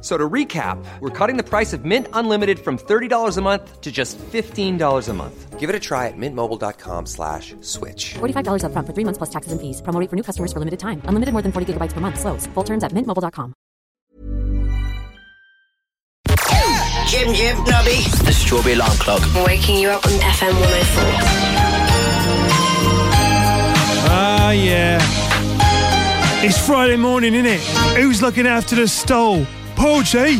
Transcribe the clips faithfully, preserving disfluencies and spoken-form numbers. So to recap, we're cutting the price of Mint Unlimited from thirty dollars a month to just fifteen dollars a month. Give it a try at mintmobile.com slash switch. forty-five dollars up front for three months plus taxes and fees. Promo rate for new customers for limited time. Unlimited more than forty gigabytes per month. Slows full terms at mint mobile dot com. Jim Jim Nobby. The Strawberry Alarm Clock. Waking you up on F M one oh four. Ah, uh, yeah. It's Friday morning, innit? Who's looking after the stole? Porgy.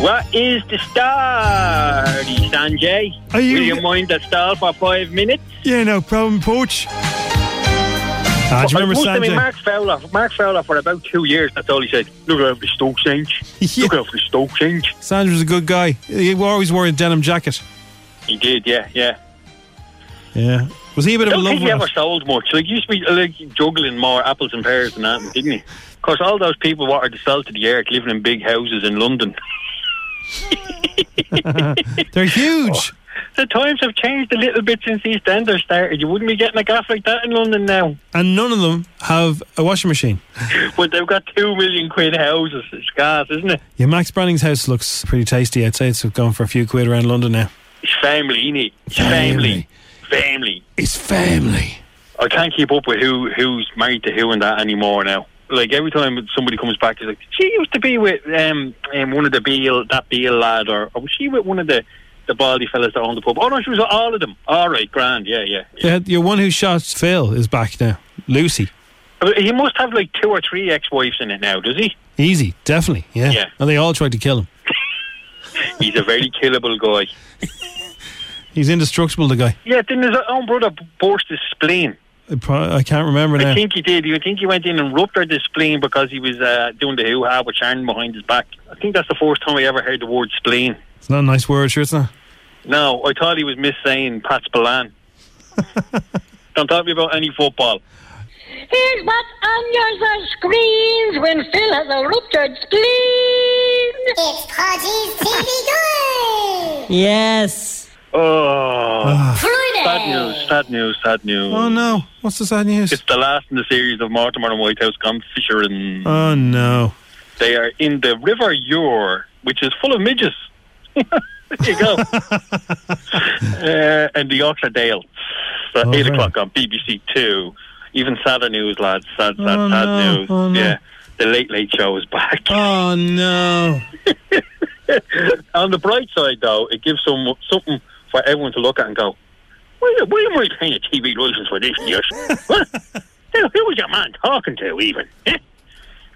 What is the story, Sanjay? Are you... Will you mind the stall for five minutes? Yeah, no problem, Porch. Ah, do you remember Sanjay? I mean, Mark Fowler, Mark Fowler for about two years, that's all he said. Look out for the Stoke change. Yeah. Look out for the Stoke change. Sanjay was a good guy. He always wore a denim jacket. He did, yeah, yeah. Yeah. Was he a bit of a lover? I don't think he ever sold much. Like, he used to be like, juggling more apples and pears than that, didn't he? Of course, all those people wanted to sell to the earth living in big houses in London. They're huge. Oh, the times have changed a little bit since East Enders started. You wouldn't be getting a gaff like that in London now. And none of them have a washing machine. But they've got two million quid houses. It's gas, isn't it? Yeah, Max Branning's house looks pretty tasty. I'd say it's gone for a few quid around London now. It's family, innit? It's family. family. Family. It's family. I can't keep up with who who's married to who and that anymore now. Like, every time somebody comes back, it's like, she used to be with um, um one of the Beale, that Beale lad, or, or was she with one of the, the baldy fellas that owned the pub? Oh, no, she was with all of them. All right, grand, yeah, yeah. yeah. The, the one who shot Phil is back now, Lucy. He must have, like, two or three ex-wives in it now, does he? Easy, definitely, yeah. yeah. And they all tried to kill him. He's a very killable guy. He's indestructible, the guy. Yeah, didn't his own brother burst his spleen? I, pro- I can't remember now. I think he did. I think he went in and ruptured his spleen because he was uh, doing the hoo-ha with Sharon behind his back. I think that's the first time I ever heard the word spleen. It's not a nice word, sure it's not. No, I thought he was mis-saying Pat Spillane. Don't talk to me about any football. Here's what under the screens when Phil has a ruptured spleen. It's Podgy's T V Goal! Yes. Oh, Friday. Sad news, sad news, sad news. Oh no, what's the sad news? It's the last in the series of Mortimer and Whitehouse gone fishing. Oh no. They are in the River Eure, which is full of midges. There you go. uh, and the Yorkshire Dale. So oh, eight right. o'clock on B B C Two. Even sadder news, lads. Sad, sad, oh, sad no. news. Oh, no. Yeah. The Late Late Show is back. Oh no. On the bright side though, it gives some something for everyone to look at and go, why, why am I paying a T V license for this news? What? Who, who was your man talking to, even? Eh?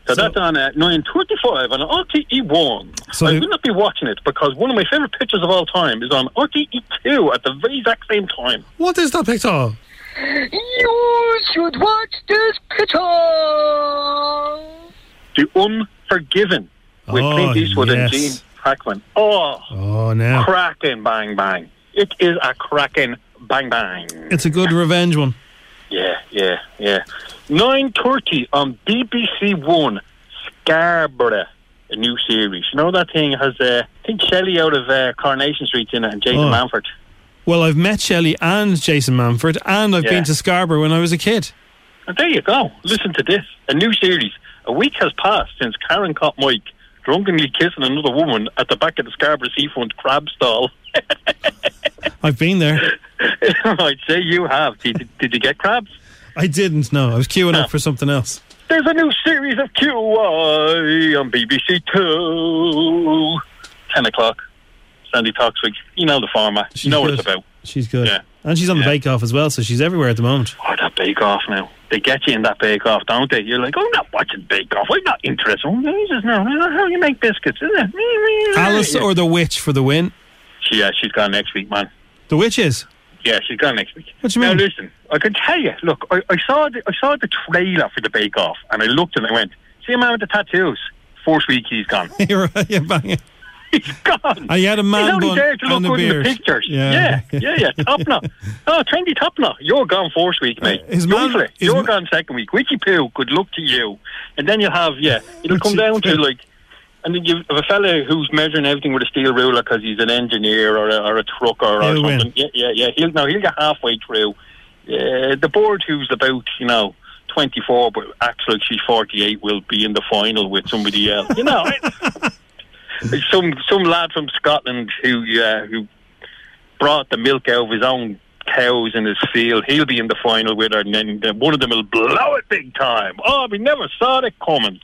So, so that's on at nine twenty-five on R T E one. So I will not be watching it because one of my favourite pictures of all time is on R T E two at the very exact same time. What is that picture? You should watch this picture. The Unforgiven with oh, Clint Eastwood yes. and Gene Hackman. Oh, oh no. Cracking bang bang. It is a cracking bang bang. It's a good revenge one. Yeah, yeah, yeah. nine thirty on B B C One, Scarborough, a new series. You know that thing has, uh, I think, Shelley out of uh, Coronation Street's in it and Jason oh. Manford. Well, I've met Shelley and Jason Manford, and I've yeah. been to Scarborough when I was a kid. And there you go. Listen to this. A new series. A week has passed since Karen caught Mike drunkenly kissing another woman at the back of the Scarborough Seafront crab stall. I've been there. I'd say you have. Did, did you get crabs? I didn't, no. I was queuing no. up for something else. There's a new series of Q I on B B C Two. ten o'clock. Sandy Toxwick. You know the format. She's you know good. What it's about. She's good. Yeah. And she's on yeah. the Bake Off as well, so she's everywhere at the moment. Oh, that Bake Off now. They get you in that Bake Off, don't they? You're like, oh, I'm not watching Bake Off. I'm not interested. Oh, Jesus, no. How do you make biscuits? Isn't it? Alice yeah. or the Witch for the win? She, yeah, she's gone next week, man. The Witch is? Yeah, she's gone next week. What do you mean? Now, listen, I can tell you. Look, I, I saw the I saw the trailer for the Bake Off, and I looked and I went, see a man with the tattoos? First week, he's gone. You're right, you're banging. He's gone. I had a man He's only there to look good in the pictures. Yeah, yeah, yeah. yeah. Top knot. Oh, trendy top knot. You're gone first week, mate. Uh, his man, his You're ma- gone second week. Witchy poo, good luck to you. And then you'll have, yeah, it'll Witchy come down poo. to like, and then you have a fella who's measuring everything with a steel ruler because he's an engineer or a, or a trucker or he'll something. Win. Yeah, yeah, yeah. He'll, no, he'll get halfway through. Uh, the board who's about, you know, twenty-four but acts like she's forty-eight will be in the final with somebody else. You know, I, Some some lad from Scotland who uh, who brought the milk out of his own cows in his field, he'll be in the final with her, and then one of them will blow it big time. Oh, we never saw it coming.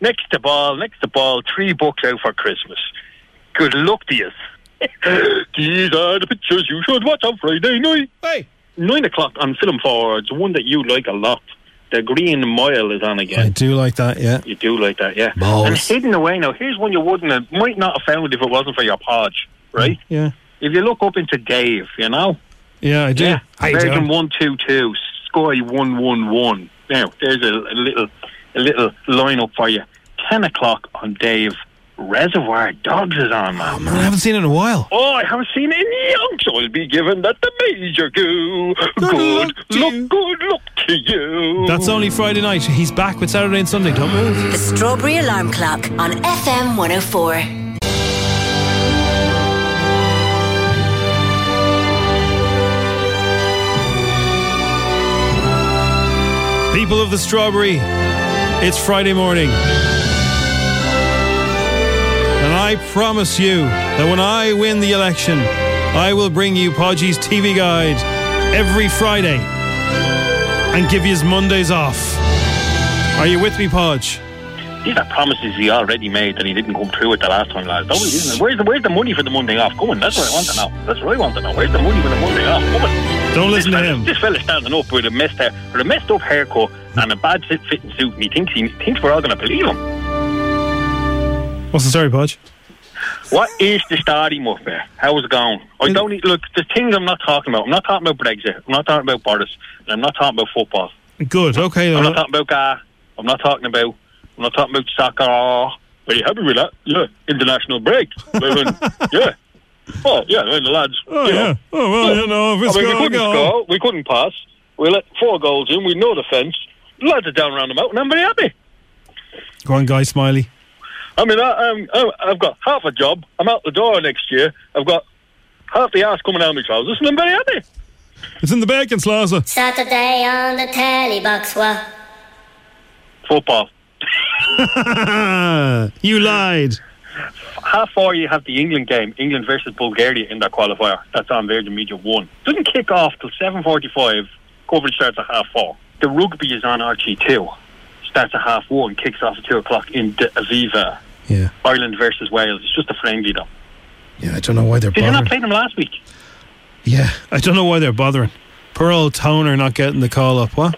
Next to ball, next to ball, three bucks out for Christmas. Good luck to you. These are the pictures you should watch on Friday night. Hey. Nine o'clock on Film Four. It's one that you like a lot. The Green Mile is on again. I do like that, yeah. You do like that, yeah. Balls. And hidden away now, here's one you wouldn't have, might not have found if it wasn't for your podge, right? Yeah. If you look up into Dave, you know? Yeah, I do. Yeah. Virgin one two two, Sky one one one. Now, there's a, a little a little lineup for you. ten o'clock on Dave. Reservoir Dogs is on, man. Oh, man, I haven't seen it in a while. Oh, I haven't seen it in young, so I'll be giving that the major goo. Good, good luck, look, good luck to you. That's only Friday night. He's back with Saturday and Sunday. Don't move. The Strawberry Alarm Clock on F M one oh four. People of the Strawberry, it's Friday morning. And I promise you that when I win the election, I will bring you Podgy's T V Guide every Friday and give you his Mondays off. Are you with me, Podgy? These are promises he already made and he didn't come through with the last time, lads. Where's the, where's the money for the Monday off coming? That's what I want to know. That's what I want to know. Where's the money for the Monday off coming? Don't listen to him. This fella's standing up with a messed, hair, with a messed up haircut and a bad fitting suit, and he thinks, he thinks we're all going to believe him. What's the story, Podge? What is the story, Muffair? How's it going? I don't need, look, the things I'm not talking about. I'm not talking about Brexit. I'm not talking about Boris. And I'm not talking about football. Good, okay. I'm not talking about Gar. I'm not talking about. I'm not talking about soccer. Are you happy with that? Yeah. International break. yeah. Oh, yeah. The lads. Oh, you know. yeah. Oh, well, yeah. you know, if it's I mean, we couldn't go. score. We couldn't pass. We let four goals in. We know the fence. The lads are down around the mountain. I'm very happy. Go on, guys, Smiley. I mean, I, um, I've got half a job. I'm out the door next year. I've got half the ass coming out of my trousers, and I'm very happy. It's in the bacon, Slaza. Saturday on the telly box, what? Football. You lied. Half four, you have the England game, England versus Bulgaria in their qualifier. That's on Virgin Media One. Doesn't kick off till seven forty-five. Coverage starts at half four. The rugby is on R T two. Starts at half one, kicks off at two o'clock in De Aviva. Yeah. Ireland versus Wales. It's just a friendly, though. Yeah, I don't know why they're bothering. Did you not play them last week? Yeah, I don't know why they're bothering. Poor old Toner not getting the call up, what?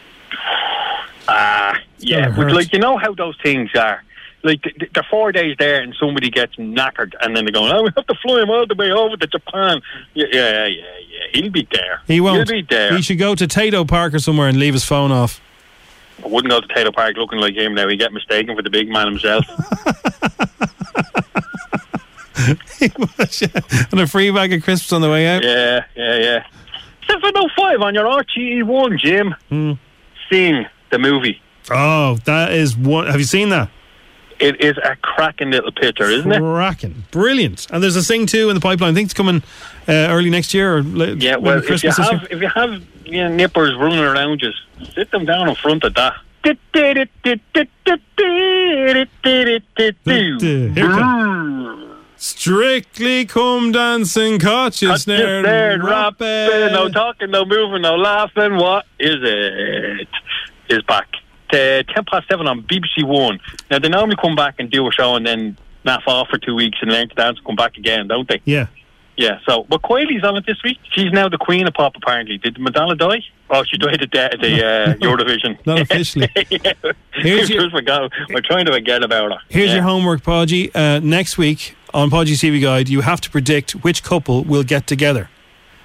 Ah, uh, yeah, but like, you know how those things are. Like, they're four days there and somebody gets knackered and then they're going, oh, we have to fly him all the way over to Japan. Yeah, yeah, yeah, yeah. He'll be there. He won't. He'll be there. He should go to Tato Park or somewhere and leave his phone off. I wouldn't go to Taylor Park looking like him now. He'd get mistaken for the big man himself. He was, yeah. And a free bag of crisps on the way out. Yeah, yeah, yeah. seven oh five on your R T E one, Jim. Mm. Sing, the movie. Oh, that is one. Have you seen that? It is a cracking little picture, isn't it? Cracking. Brilliant. And there's a Sing two in the pipeline. I think it's coming uh, early next year or late. Yeah, well, if you, have, if you have you know, nippers running around, just sit them down in front of that. Here it comes. Strictly Come Dancing, caught you snared, snared rapping. rapping. No talking, no moving, no laughing. What is it? Is back. Uh, ten past seven on B B C One. Now they normally come back and do a show and then naff off for two weeks and learn to dance and come back again, don't they? Yeah. Yeah, so, but Coyley's on it this week. She's now the queen of pop, apparently. Did Madonna die? Oh, she died at the, the uh, Eurovision. Not officially. Yeah. Here's your, we're trying to forget about her. Here's yeah. your homework, Podgy. Uh, next week on Podgy's T V Guide, you have to predict which couple will get together.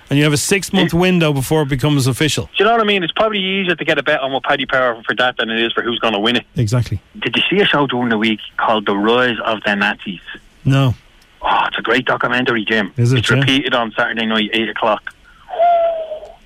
And you have a six-month window before it becomes official. Do you know what I mean? It's probably easier to get a bet on what Paddy Power for that than it is for who's going to win it. Exactly. Did you see a show during the week called The Rise of the Nazis? No. Oh, it's a great documentary, Jim. Is it? It's Jim? Repeated on Saturday night, eight o'clock.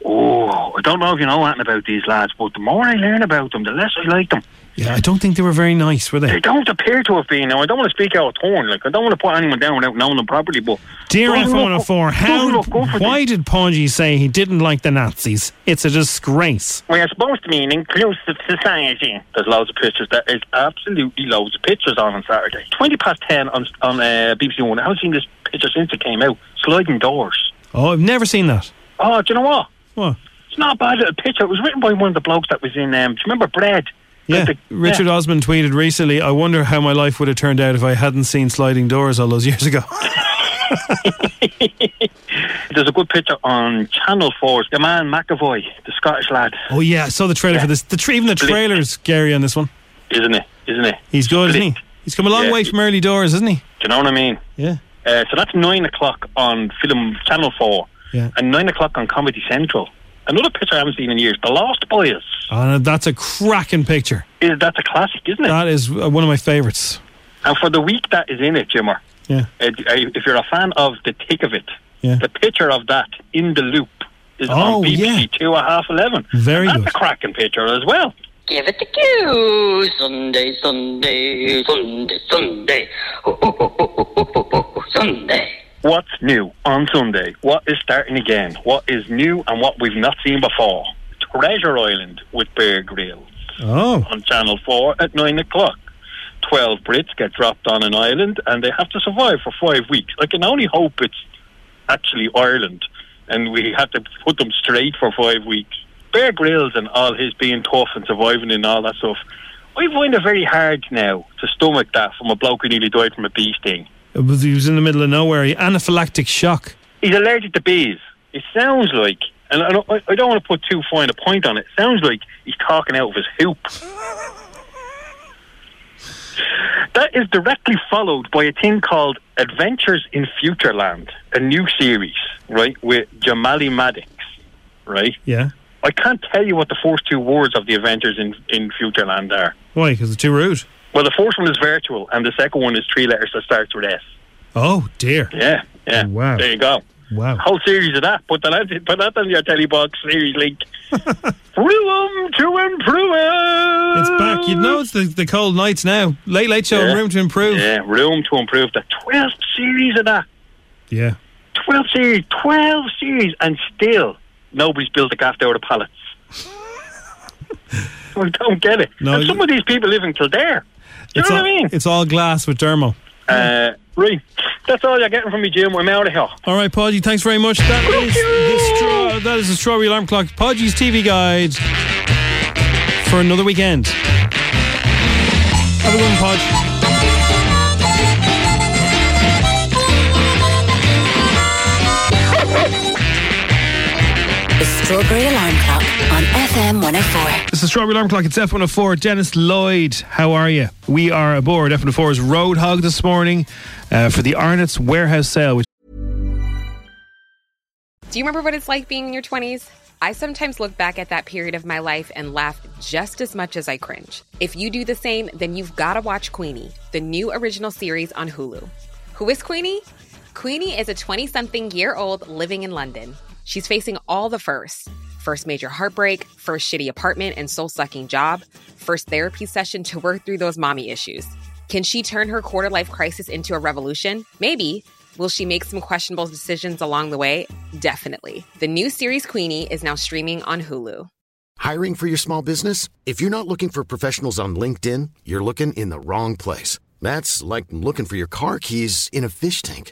Oh, I don't know if you know anything about these lads, but the more I learn about them, the less I like them. Yeah, I don't think they were very nice, were they? They don't appear to have been. Now, I don't want to speak out of turn. Like, I don't want to put anyone down without knowing them properly, but... Dear F one oh four, how, why did Podgy say he didn't like the Nazis? It's a disgrace. We're supposed to be an inclusive society. There's loads of pictures. There is absolutely loads of pictures on on Saturday. twenty past ten on, on uh, B B C One. I haven't seen this picture since it came out. Sliding doors. Oh, I've never seen that. Oh, do you know what? What? It's not a bad little picture. It was written by one of the blokes that was in... Um, do you remember Bread? Yeah, the, Richard yeah. Osman tweeted recently, I wonder how my life would have turned out if I hadn't seen Sliding Doors all those years ago. There's a good picture on Channel four's, the man McAvoy, the Scottish lad. Oh yeah, I saw the trailer yeah. for this. The tra- even the trailer's scary on this one. Isn't it? Isn't it? He's good, Split. Isn't he? He's come a long yeah. way from Early Doors, isn't he? Do you know what I mean? Yeah. Uh, so that's nine o'clock on film Channel four yeah. and nine o'clock on Comedy Central. Another picture I haven't seen in years, The Lost Boys. Oh, that's a cracking picture. Is, that's a classic, isn't it? That is one of my favourites. And for the week that is in it, Jimmer, yeah. uh, if you're a fan of The Thick of It, yeah. the picture of that in the loop is oh, on B B C yeah. Two at half eleven. Very and that's good. That's a cracking picture as well. Give it the cue. Sunday, Sunday, Sunday, Sunday. Oh, oh, oh, oh, oh, oh, oh, Sunday. What's new on Sunday? What is starting again? What is new and what we've not seen before? Treasure Island with Bear Grylls. Oh. On Channel four at nine o'clock. Twelve Brits get dropped on an island and they have to survive for five weeks. I can only hope it's actually Ireland and we have to put them straight for five weeks. Bear Grylls and all his being tough and surviving and all that stuff. I find it very hard now to stomach that from a bloke who nearly died from a bee sting. It was, he was in the middle of nowhere. He anaphylactic shock. He's allergic to bees. It sounds like, and I don't, I don't want to put too fine a point on it, it sounds like he's talking out of his hoop. That is directly followed by a thing called Adventures in Futureland, a new series, right, with Jamali Maddox, right? Yeah. I can't tell you what the first two words of the Adventures in, in Futureland are. Why? Because they're too rude. Well, the first one is virtual, and the second one is three letters that starts with S. Oh, dear. Yeah, yeah. Oh, wow. There you go. Wow. Whole series of that. Put that, put that on your telly box, series link. Room to Improve. It's back. You know it's the, the cold nights now. Late Late Show, yeah. Room to Improve. Yeah, Room to Improve. The twelfth series of that. Yeah. twelve series, twelve series, and still nobody's built a gaff out of pallets. I don't get it. No, and some of these people live in Kildare. Do you know all, what I mean? It's all glass with dermo. Uh, right. That's all you're getting from me, Jim. I'm out of here. All right, Podgy. Thanks very much. That is the straw. That is the Strawberry Alarm Clock. Podgy's T V Guide for another weekend. Have a good one, Podgy. Strawberry Alarm Clock on F M one oh four. It's the Strawberry Alarm Clock. It's F one oh four. Dennis Lloyd, how are you? We are aboard F one oh four's Road Hog this morning uh, for the Arnott's Warehouse Sale. Which- Do you remember what it's like being in your twenties? I sometimes look back at that period of my life and laugh just as much as I cringe. If you do the same, then you've got to watch Queenie, the new original series on Hulu. Who is Queenie? Queenie is a twenty-something-year-old living in London. She's facing all the firsts. First major heartbreak, first shitty apartment and soul-sucking job, first therapy session to work through those mommy issues. Can she turn her quarter-life crisis into a revolution? Maybe. Will she make some questionable decisions along the way? Definitely. The new series Queenie is now streaming on Hulu. Hiring for your small business? If you're not looking for professionals on LinkedIn, you're looking in the wrong place. That's like looking for your car keys in a fish tank.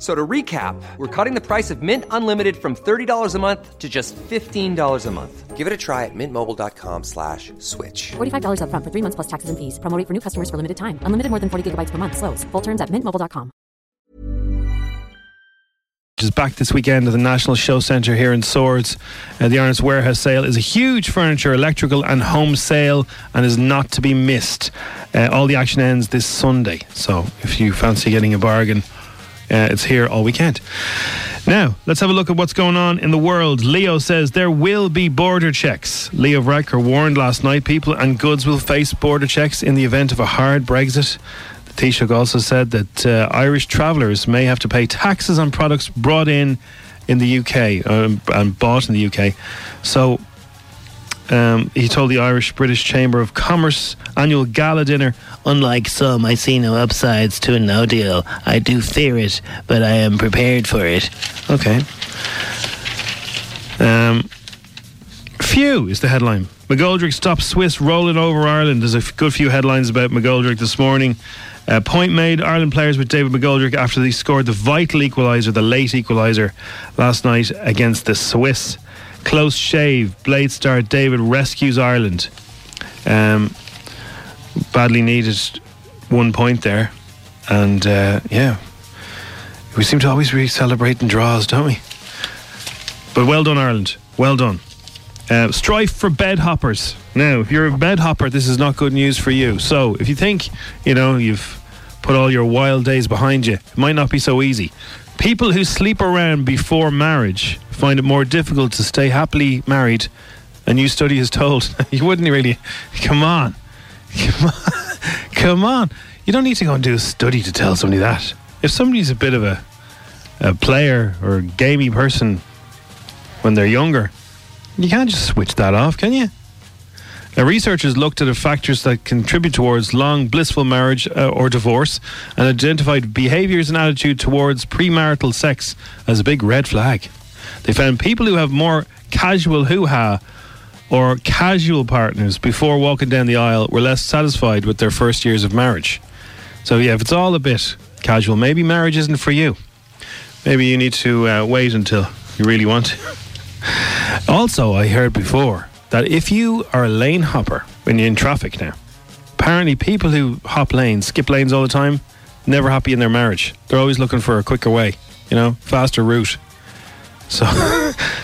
So to recap, we're cutting the price of Mint Unlimited from thirty dollars a month to just fifteen dollars a month. Give it a try at mint mobile dot com slash switch. forty-five dollars up front for three months plus taxes and fees. Promo rate for new customers for limited time. Unlimited more than forty gigabytes per month. Slows full terms at mint mobile dot com. Just back this weekend at the National Show Centre here in Swords. Uh, the Ireland's Warehouse Sale is a huge furniture, electrical and home sale and is not to be missed. Uh, all the action ends this Sunday. So if you fancy getting a bargain, Uh, it's here all weekend. Now, let's have a look at what's going on in the world. Leo says there will be border checks. Leo Varadkar warned last night people and goods will face border checks in the event of a hard Brexit. The Taoiseach also said that uh, Irish travellers may have to pay taxes on products brought in in the U K um, and bought in the U K. So um, he told the Irish-British Chamber of Commerce annual gala dinner, unlike some, I see no upsides to a no deal. I do fear it, but I am prepared for it. Okay. Um, few is the headline. McGoldrick stops Swiss rolling over Ireland. There's a good few headlines about McGoldrick this morning. Uh, point made, Ireland players with David McGoldrick after they scored the vital equaliser, the late equaliser, last night against the Swiss. Close shave, Blade star David rescues Ireland. Um... Badly needed one point there. And, uh, yeah. We seem to always really celebrate in draws, don't we? But well done, Ireland. Well done. Uh, strife for bed hoppers. Now, if you're a bed hopper, this is not good news for you. So, if you think, you know, you've put all your wild days behind you, it might not be so easy. People who sleep around before marriage find it more difficult to stay happily married. A new study has told. You wouldn't really... Come on. Come on. Come on. You don't need to go and do a study to tell somebody that. If somebody's a bit of a a player or a gamey person when they're younger, you can't just switch that off, can you? Now, researchers looked at the factors that contribute towards long, blissful marriage uh, or divorce and identified behaviours and attitude towards premarital sex as a big red flag. They found people who have more casual hoo-ha or casual partners before walking down the aisle were less satisfied with their first years of marriage. So yeah, if it's all a bit casual, maybe marriage isn't for you. Maybe you need to uh, wait until you really want to. Also, I heard before that if you are a lane hopper when you're in traffic now, apparently people who hop lanes, skip lanes all the time, never happy in their marriage. They're always looking for a quicker way, you know, faster route. So,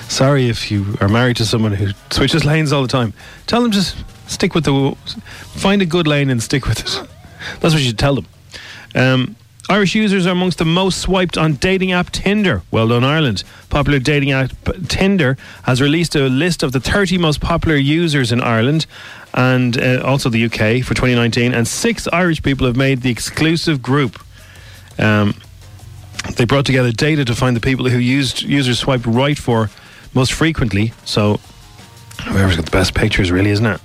sorry if you are married to someone who switches lanes all the time. Tell them just stick with the... Find a good lane and stick with it. That's what you should tell them. Um, Irish users are amongst the most swiped on dating app Tinder. Well done, Ireland. Popular dating app Tinder has released a list of the thirty most popular users in Ireland and uh, also the U K for twenty nineteen. And six Irish people have made the exclusive group. Um... They brought together data to find the people who used users swiped right for most frequently. So, whoever's got the best pictures, really, isn't it?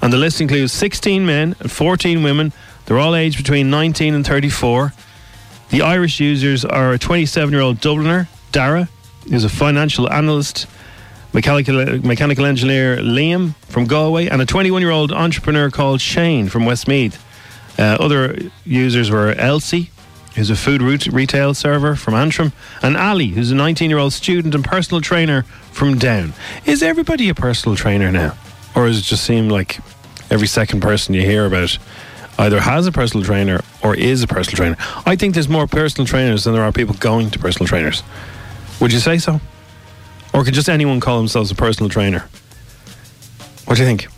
And the list includes sixteen men and fourteen women. They're all aged between nineteen and thirty-four. The Irish users are a twenty-seven-year-old Dubliner, Dara, who's a financial analyst, mechanical, mechanical engineer Liam from Galway, and a twenty-one-year-old entrepreneur called Shane from Westmeath. Uh, other users were Elsie, who's a food retail server from Antrim, and Ali, who's a nineteen-year-old student and personal trainer from Down. Is everybody a personal trainer now? Or does it just seem like every second person you hear about either has a personal trainer or is a personal trainer? I think there's more personal trainers than there are people going to personal trainers. Would you say so? Or could just anyone call themselves a personal trainer? What do you think?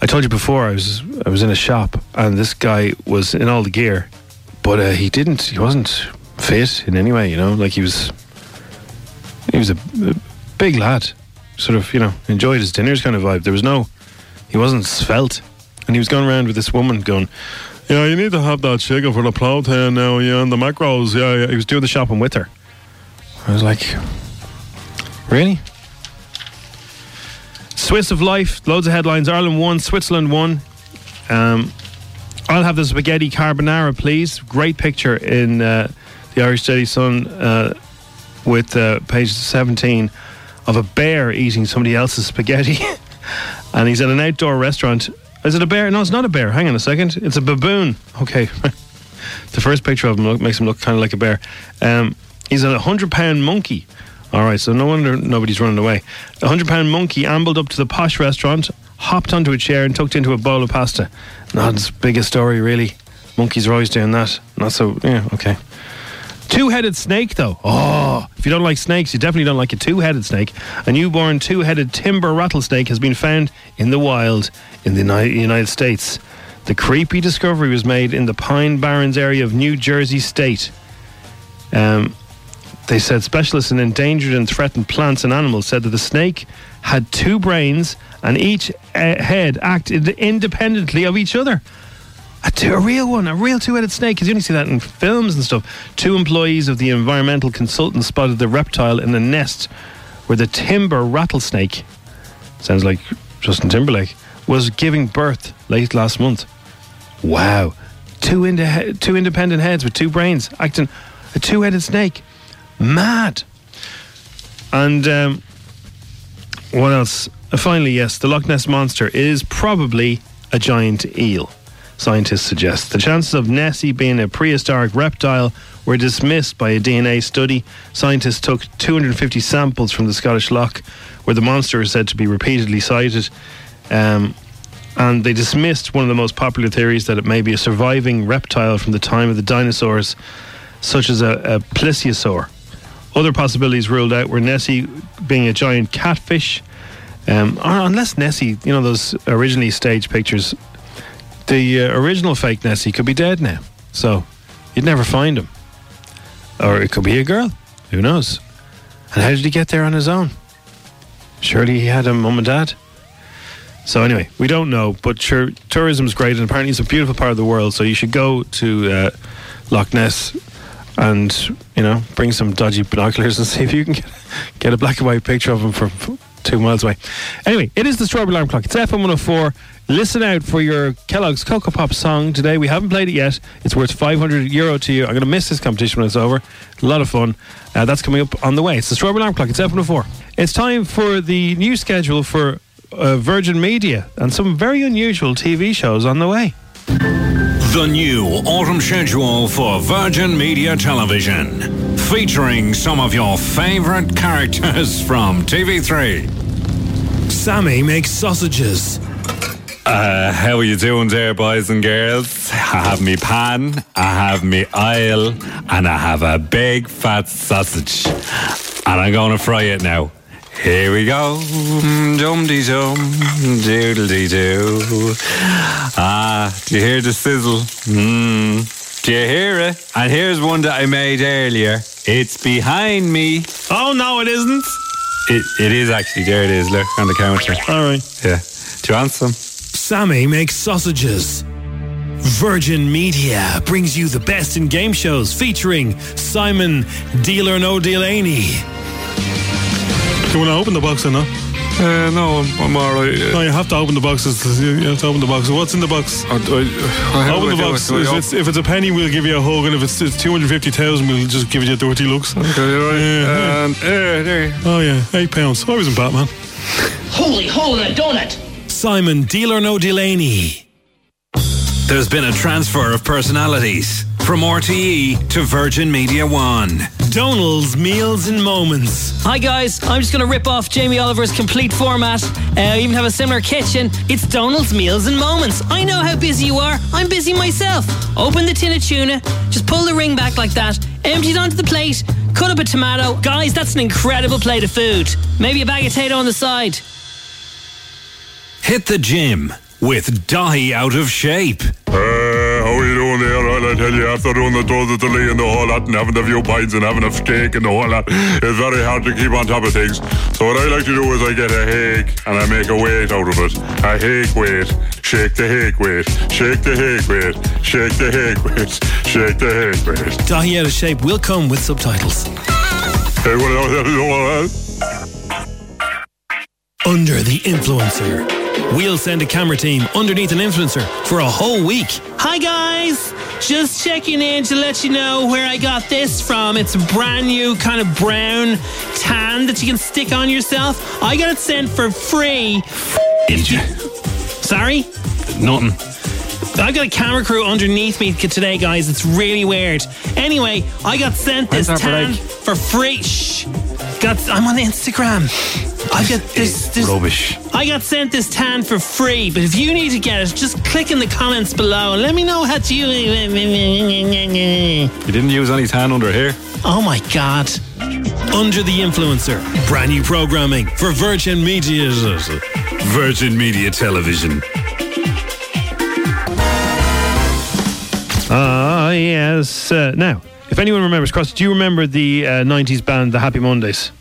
I told you before, I was I was in a shop and this guy was in all the gear. But uh, he didn't, he wasn't fit in any way, you know, like he was, he was a, a big lad, sort of, you know, enjoyed his dinners kind of vibe. There was no, he wasn't svelte. And he was going around with this woman going, yeah, you need to have that sugar for the ploughtail now, yeah, and the macros, yeah, yeah. He was doing the shopping with her. I was like, really? Swiss of Life, loads of headlines. Ireland won, Switzerland won. Um, I'll have the spaghetti carbonara, please. Great picture in uh, the Irish Daily Sun uh, with uh, page seventeen of a bear eating somebody else's spaghetti. And he's at an outdoor restaurant. Is it a bear? No, it's not a bear. Hang on a second. It's a baboon. Okay. The first picture of him look, makes him look kind of like a bear. Um, he's a hundred-pound monkey. All right, so no wonder nobody's running away. The hundred-pound monkey ambled up to the posh restaurant, hopped onto a chair and tucked into a bowl of pasta. Not as big a story, really. Monkeys are always doing that. Not so... Yeah, okay. Two-headed snake, though. Oh, if you don't like snakes, you definitely don't like a two-headed snake. A newborn two-headed timber rattlesnake has been found in the wild in the United States. The creepy discovery was made in the Pine Barrens area of New Jersey State. Um, they said specialists in endangered and threatened plants and animals said that the snake had two brains and each uh, head acted independently of each other. A, two, a real one, a real two-headed snake, because you only see that in films and stuff. Two employees of the environmental consultant spotted the reptile in a nest where the timber rattlesnake, sounds like Justin Timberlake, was giving birth late last month. Wow. Two, ind- two independent heads with two brains acting a two-headed snake. Mad. And um, what else? Uh, finally, yes, the Loch Ness Monster is probably a giant eel, scientists suggest. The chances of Nessie being a prehistoric reptile were dismissed by a D N A study. Scientists took two hundred fifty samples from the Scottish Loch, where the monster is said to be repeatedly sighted. Um, and they dismissed one of the most popular theories that it may be a surviving reptile from the time of the dinosaurs, such as a, a plesiosaur. Other possibilities ruled out were Nessie being a giant catfish, um, or unless Nessie, you know, those originally staged pictures, the uh, original fake Nessie could be dead now, so you'd never find him. Or it could be a girl, who knows? And how did he get there on his own? Surely he had a mum and dad. So anyway, we don't know, but sure, tourism's great, and apparently it's a beautiful part of the world, so you should go to uh, Loch Ness and, you know, bring some dodgy binoculars and see if you can get, get a black and white picture of him from two miles away. Anyway, it is the Strawberry Alarm Clock. It's F M one oh four. Listen out for your Kellogg's Cocoa Pop song today. We haven't played it yet. It's worth five hundred euro to you. I'm going to miss this competition when it's over. A lot of fun. Uh, that's coming up on the way. It's the Strawberry Alarm Clock. It's F M one oh four. It's time for the new schedule for uh, Virgin Media and some very unusual T V shows on the way. The new autumn schedule for Virgin Media Television, featuring some of your favourite characters from T V three. Sammy makes sausages. Uh, how are you doing there, boys and girls? I have me pan, I have me oil, and I have a big fat sausage. And I'm going to fry it now. Here we go, dum-dee-dum, doodle-dee-doo. Ah, do you hear the sizzle? Mmm, do you hear it? And here's one that I made earlier. It's behind me. Oh, no, it isn't. It It is actually, there it is, look, on the counter. All right. Yeah, do you want some? Sammy makes sausages. Virgin Media brings you the best in game shows featuring Simon Deal or No Deal Aney. Do you want to open the box or not? Uh, no, I'm, I'm all right. Uh, no, you have to open the boxes. You have to open the box. What's in the box? I, I, I open the box. It. If, it's, if it's a penny, we'll give you a hug, and if it's, it's two hundred fifty thousand, we'll just give you dirty looks. Okay, all right. Yeah. And, uh, there. Oh, yeah, eight pounds. I was in Batman. Holy hole in a donut. Simon Deal or No Deal Aney. There's been a transfer of personalities from R T E to Virgin Media One. Donald's Meals and Moments. Hi guys, I'm just going to rip off Jamie Oliver's complete format. I uh, even have a similar kitchen. It's Donald's Meals and Moments. I know how busy you are. I'm busy myself. Open the tin of tuna, just pull the ring back like that, empty it onto the plate, cut up a tomato. Guys, that's an incredible plate of food. Maybe a bag of potato on the side. Hit the gym with Dahi out of shape. I tell you, after doing the toes of the lee and the whole lot and having a few pints and having a steak and the whole lot, it's very hard to keep on top of things. So what I like to do is I get a hake and I make a weight out of it. A hake weight. Shake the hake weight. Shake the hake weight. Shake the hake weight. Shake the hake weight. Dahi Out of Shape will come with subtitles. Hey, what else? Under the Influencer. We'll send a camera team underneath an influencer for a whole week. Hi guys, just checking in to let you know where I got this from. It's a brand new kind of brown tan that you can stick on yourself. I got it sent for free. Did you? Sorry? Nothing. I've got a camera crew underneath me today, guys. It's really weird. Anyway, I got sent this tan for free. Shh. Got, I'm on Instagram. I got this, this rubbish. I got sent this tan for free, but if you need to get it, just click in the comments below and let me know how to use it. You didn't use any tan under here. Oh my god. Under the Influencer. Brand new programming for Virgin Media. Virgin Media Television. Ah, uh, yes. Uh, now, if anyone remembers, Cross, do you remember the uh, nineties band, the Happy Mondays?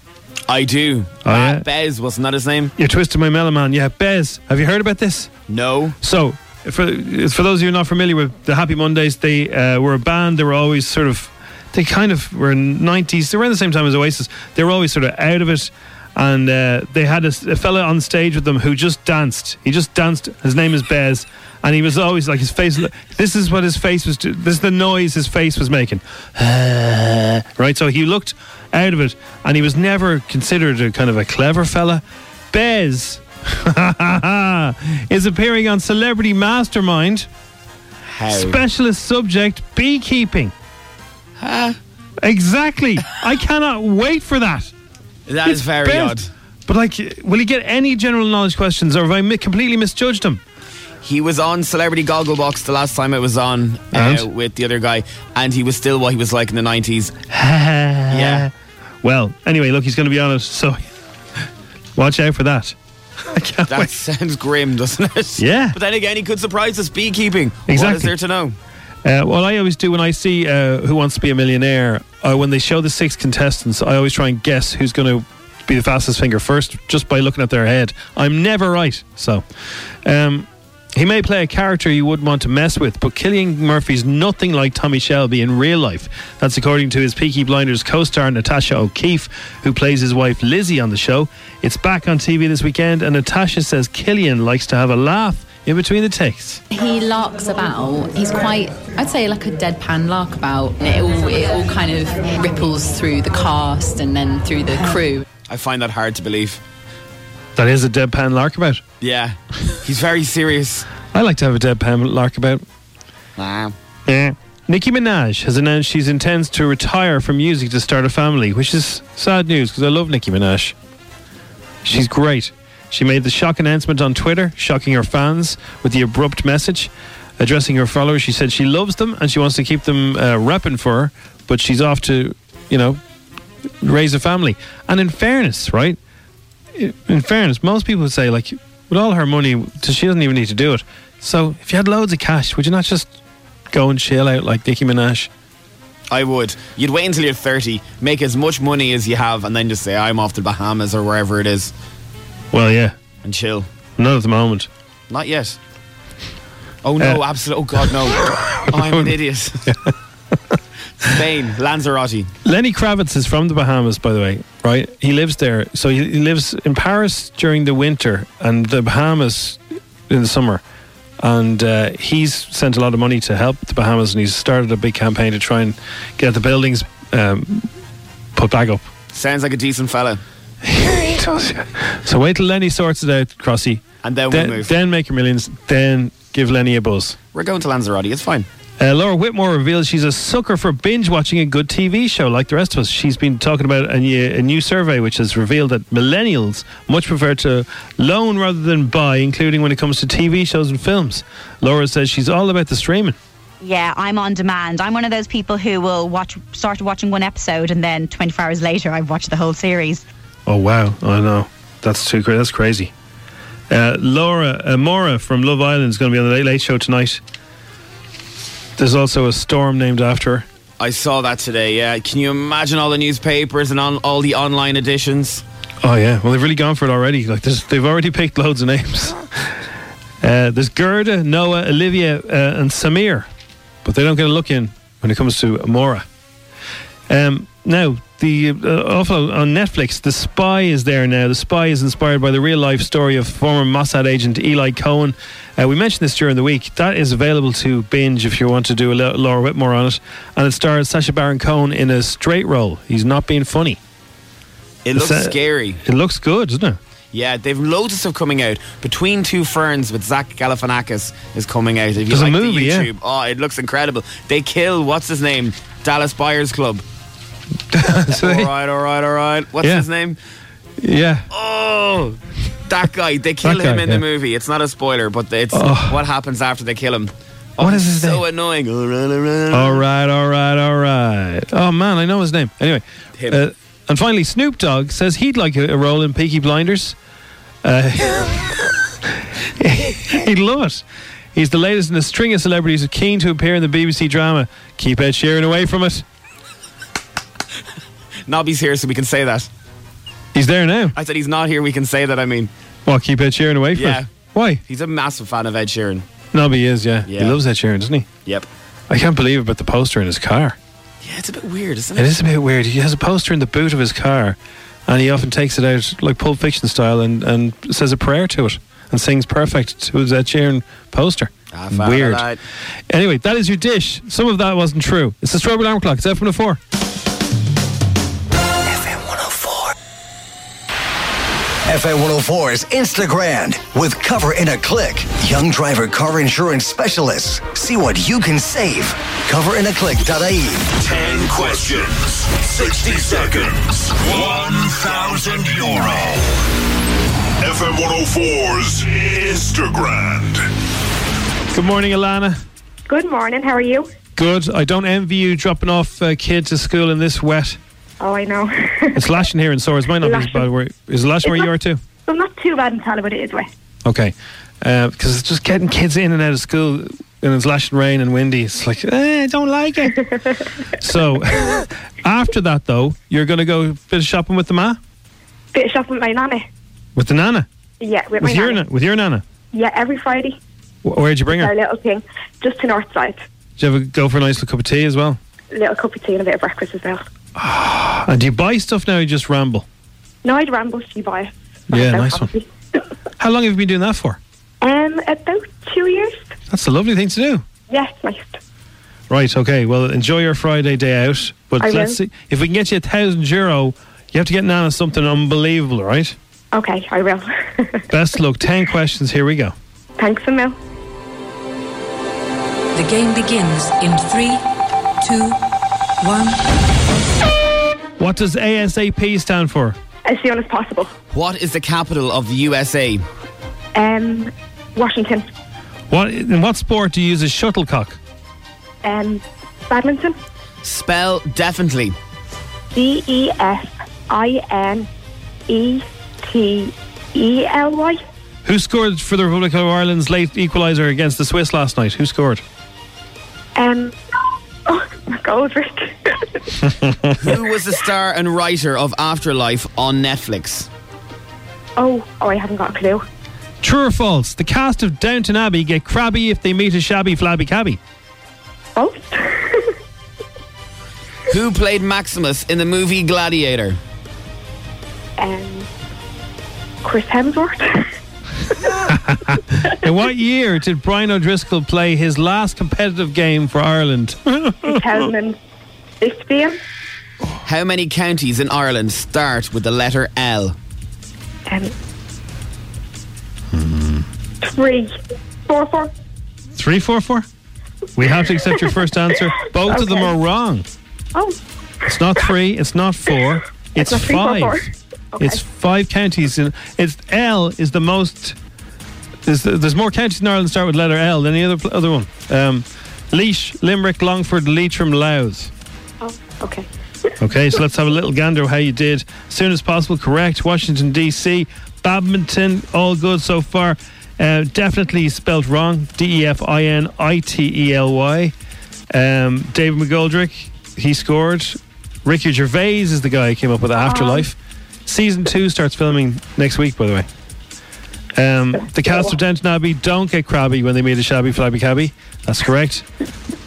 I do. Oh, uh, yeah? Bez, wasn't that his name? You're Twisting My Mellow Man. Yeah, Bez. Have you heard about this? No. So, for for those of you not familiar with the Happy Mondays, they uh, were a band. They were always sort of, they kind of were in the nineties. They were around the same time as Oasis. They were always sort of out of it. And uh, they had a, a fella on stage with them who just danced. He just danced. His name is Bez. And he was always like, his face, this is what his face was doing. This is the noise his face was making. Right? So he looked out of it. And he was never considered a kind of a clever fella. Bez is appearing on Celebrity Mastermind. How? Specialist subject, beekeeping. Huh? Exactly. I cannot wait for that. That it's is very bad. Odd. But, like, will he get any general knowledge questions, or have I mi- completely misjudged him? He was on Celebrity Gogglebox the last time it was on uh, with the other guy, and he was still what he was like in the nineties. Yeah. Well, anyway, look, he's going to be on it, so watch out for that. I can't that wait. Sounds grim, doesn't it? Yeah. But then again, he could surprise us. Beekeeping. Exactly. What is there to know? Uh, well, I always do when I see uh, Who Wants to Be a Millionaire, uh, when they show the six contestants, I always try and guess who's going to be the fastest finger first just by looking at their head. I'm never right. So, um, he may play a character you wouldn't want to mess with, but Cillian Murphy's nothing like Tommy Shelby in real life. That's according to his Peaky Blinders co-star Natasha O'Keefe, who plays his wife Lizzie on the show. It's back on T V this weekend, and Natasha says Cillian likes to have a laugh in between the takes. He larks about. He's quite, I'd say, like a deadpan lark about. It all, it all kind of ripples through the cast and then through the crew. I find that hard to believe. That is a deadpan lark about? Yeah. He's very serious. I like to have a deadpan lark about. Wow. Yeah. Nicki Minaj has announced she intends to retire from music to start a family, which is sad news because I love Nicki Minaj. She's great. She made the shock announcement on Twitter, shocking her fans with the abrupt message. Addressing her followers, she said she loves them and she wants to keep them uh, rapping for her, but she's off to, you know, raise a family. And in fairness, right? In fairness, most people would say, like, with all her money, she doesn't even need to do it. So if you had loads of cash, would you not just go and chill out like Nicki Minaj? I would. You'd wait until you're thirty, make as much money as you have, and then just say, I'm off to the Bahamas or wherever it is. Well, yeah. And chill. Not at the moment. Not yet. Oh, no, uh, absolutely. Oh, God, no. Oh, I'm an idiot. Spain, Lanzarote. Lenny Kravitz is from the Bahamas, by the way, right? He lives there. So he lives in Paris during the winter and the Bahamas in the summer. And uh, he's sent a lot of money to help the Bahamas, and he's started a big campaign to try and get the buildings um, put back up. Sounds like a decent fella. So wait till Lenny sorts it out, Crossy. And then we'll then, move. Then make your millions, then give Lenny a buzz. We're going to Lanzarote, it's fine. Uh, Laura Whitmore reveals she's a sucker for binge-watching a good T V show like the rest of us. She's been talking about a new, a new survey which has revealed that millennials much prefer to loan rather than buy, including when it comes to T V shows and films. Laura says she's all about the streaming. Yeah, I'm on demand. I'm one of those people who will watch, start watching one episode and then twenty-four hours later I've watched the whole series. Oh, wow. I oh, know. That's too crazy. That's crazy. Uh, Laura uh, Maura from Love Island is going to be on the Late Late Show tonight. There's also a storm named after her. I saw that today, yeah. Can you imagine all the newspapers and on, all the online editions? Oh, yeah. Well, they've really gone for it already. Like, they've already picked loads of names. Uh, there's Gerda, Noah, Olivia, uh, and Samir. But they don't get a look in when it comes to Maura. Um, now, the uh, awful on Netflix, The Spy is there now. The Spy is inspired by the real-life story of former Mossad agent Eli Cohen. Uh, we mentioned this during the week. That is available to binge if you want to do a Laura Whitmore on it. And it stars Sacha Baron Cohen in a straight role. He's not being funny. It looks uh, scary. It looks good, doesn't it? Yeah, they've loads of stuff coming out. Between Two Ferns with Zach Galifianakis is coming out. If you like a movie, the YouTube, yeah. Oh, it looks incredible. They kill, what's his name? Dallas Buyers Club. all right, all right, all right. What's yeah. his name? Yeah. Oh, that guy. They kill guy, him in yeah. the movie. It's not a spoiler, but it's oh. what happens after they kill him. Oh, what is his name? So annoying. All right, all right, all right, all right. Oh, man, I know his name. Anyway. Him. Uh, And finally, Snoop Dogg says he'd like a, a role in Peaky Blinders. Uh, he'd love it. He's the latest in a string of celebrities who are keen to appear in the B B C drama. Keep Ed Sheeran away from it. Nobby's here, so we can say that. He's there now. I said he's not here, we can say that, I mean. What, keep Ed Sheeran away from yeah. it? Why? He's a massive fan of Ed Sheeran. Nobby is, yeah. yeah. He loves Ed Sheeran, doesn't he? Yep. I can't believe about the poster in his car. Yeah, it's a bit weird, isn't it? It is a bit weird. He has a poster in the boot of his car, and he often takes it out, like Pulp Fiction style, and, and says a prayer to it, and sings perfect to that Sheeran poster. Ah, weird. That. Anyway, that is your dish. Some of that wasn't true. It's the Strawberry Alarm Clock. It's F M one oh four. F M one oh four's Instagram with Cover in a Click. Young driver car insurance specialists. See what you can save. cover in a click dot I E. ten questions, sixty seconds, one thousand euro. F M one oh four's Instagram. Good morning, Alana. Good morning. How are you? Good. I don't envy you dropping off a kid to school in this wet. Oh, I know. It's lashing here in Swords. Might not lashing. be as bad. Where, is it lashing it's where not, you are too? Well, not too bad in Tala, but it is wet. Okay. Because uh, it's just getting kids in and out of school and it's lashing rain and windy. It's like, eh, I don't like it. So, after that, though, you're going to go a bit of shopping with the ma? Bit of shopping with my nana. With the nana? Yeah, with, with my your nana. With your nana? Yeah, every Friday. W- where'd you bring her? Our little thing. Just to Northside. Did you ever go for a nice little cup of tea as well? A little cup of tea and a bit of breakfast as well. Oh, and do you buy stuff now or you just ramble? No, I'd ramble, so you buy it. That's yeah, nice happy. one. How long have you been doing that for? Um, about two years. That's a lovely thing to do. Yeah, it's nice. Right, okay, well, enjoy your Friday day out. But I let's will. see, if we can get you a thousand euro, you have to get Nana something unbelievable, right? Okay, I will. Best luck, ten questions, here we go. Thanks a mil. The game begins in three, two, one... What does A S A P stand for? As soon as possible. What is the capital of the U S A? Um, Washington. What in what sport do you use a shuttlecock? Um, badminton. Spell definitely. D E F I N E T E L Y. Who scored for the Republic of Ireland's late equaliser against the Swiss last night? Who scored? Um. Oh, McGoldrick. Who was the star and writer of Afterlife on Netflix? Oh, oh, I haven't got a clue. True or false? The cast of Downton Abbey get crabby if they meet a shabby flabby cabby. Oh. Who played Maximus in the movie Gladiator? Um, Chris Hemsworth. In what year did Brian O'Driscoll play his last competitive game for Ireland? twenty fifteen. How many counties in Ireland start with the letter L? Um, hmm. Three, four, four. Three, four, four? We have to accept your first answer. Both okay. of them are wrong. Oh. It's not three, it's not four, it's, it's not three, five. Four, four. Okay. It's five counties. In, it's L is the most. There's, there's more counties in Ireland start with letter L than any other other one. Um, Laois, Limerick, Longford, Leitrim, Louth. Oh, okay. Okay, so let's have a little gander how you did. As soon as possible, correct. Washington D C, badminton, all good so far. Uh, definitely spelt wrong. D E F I N I T E L Y. Um, David McGoldrick, he scored. Ricky Gervais is the guy who came up with Afterlife. Um. Season two starts filming next week, by the way. Um, the cast of Downton Abbey don't get crabby when they meet a shabby flabby cabby. That's correct.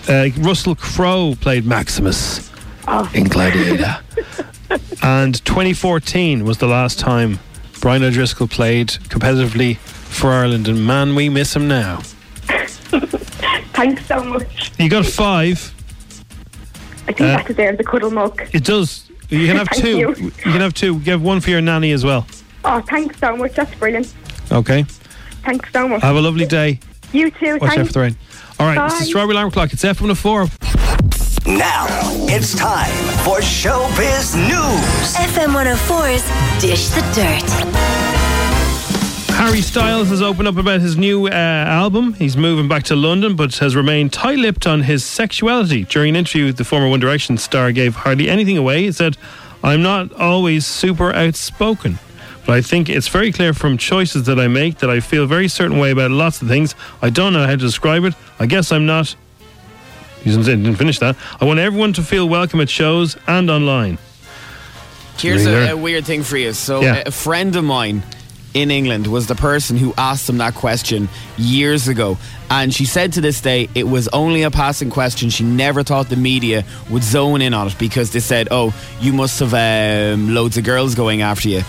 Uh, Russell Crowe played Maximus oh. in Gladiator. And twenty fourteen was the last time Brian O'Driscoll played competitively for Ireland, and man, we miss him now. Thanks so much. You got five. I think uh, that deserves a cuddle mug. It does. You can have two. You. you can have two. You can have one for your nanny as well. Oh, thanks so much. That's brilliant. Okay. Thanks so much. Have a lovely day. You too. Watch out for the rain. All right, it's the Strawberry Alarm Clock. It's F one oh four. Now it's time for Showbiz News. F M one oh four's Dish the Dirt. Harry Styles has opened up about his new uh, album. He's moving back to London, but has remained tight-lipped on his sexuality. During an interview, the former One Direction star gave hardly anything away. He said, "I'm not always super outspoken. But I think it's very clear from choices that I make that I feel a very certain way about lots of things. I don't know how to describe it. I guess I'm not..." He didn't finish that. "I want everyone to feel welcome at shows and online." Here's a, a weird thing for you. So yeah. a friend of mine in England was the person who asked him that question years ago. And she said to this day, it was only a passing question. She never thought the media would zone in on it because they said, "Oh, you must have um, loads of girls going after you."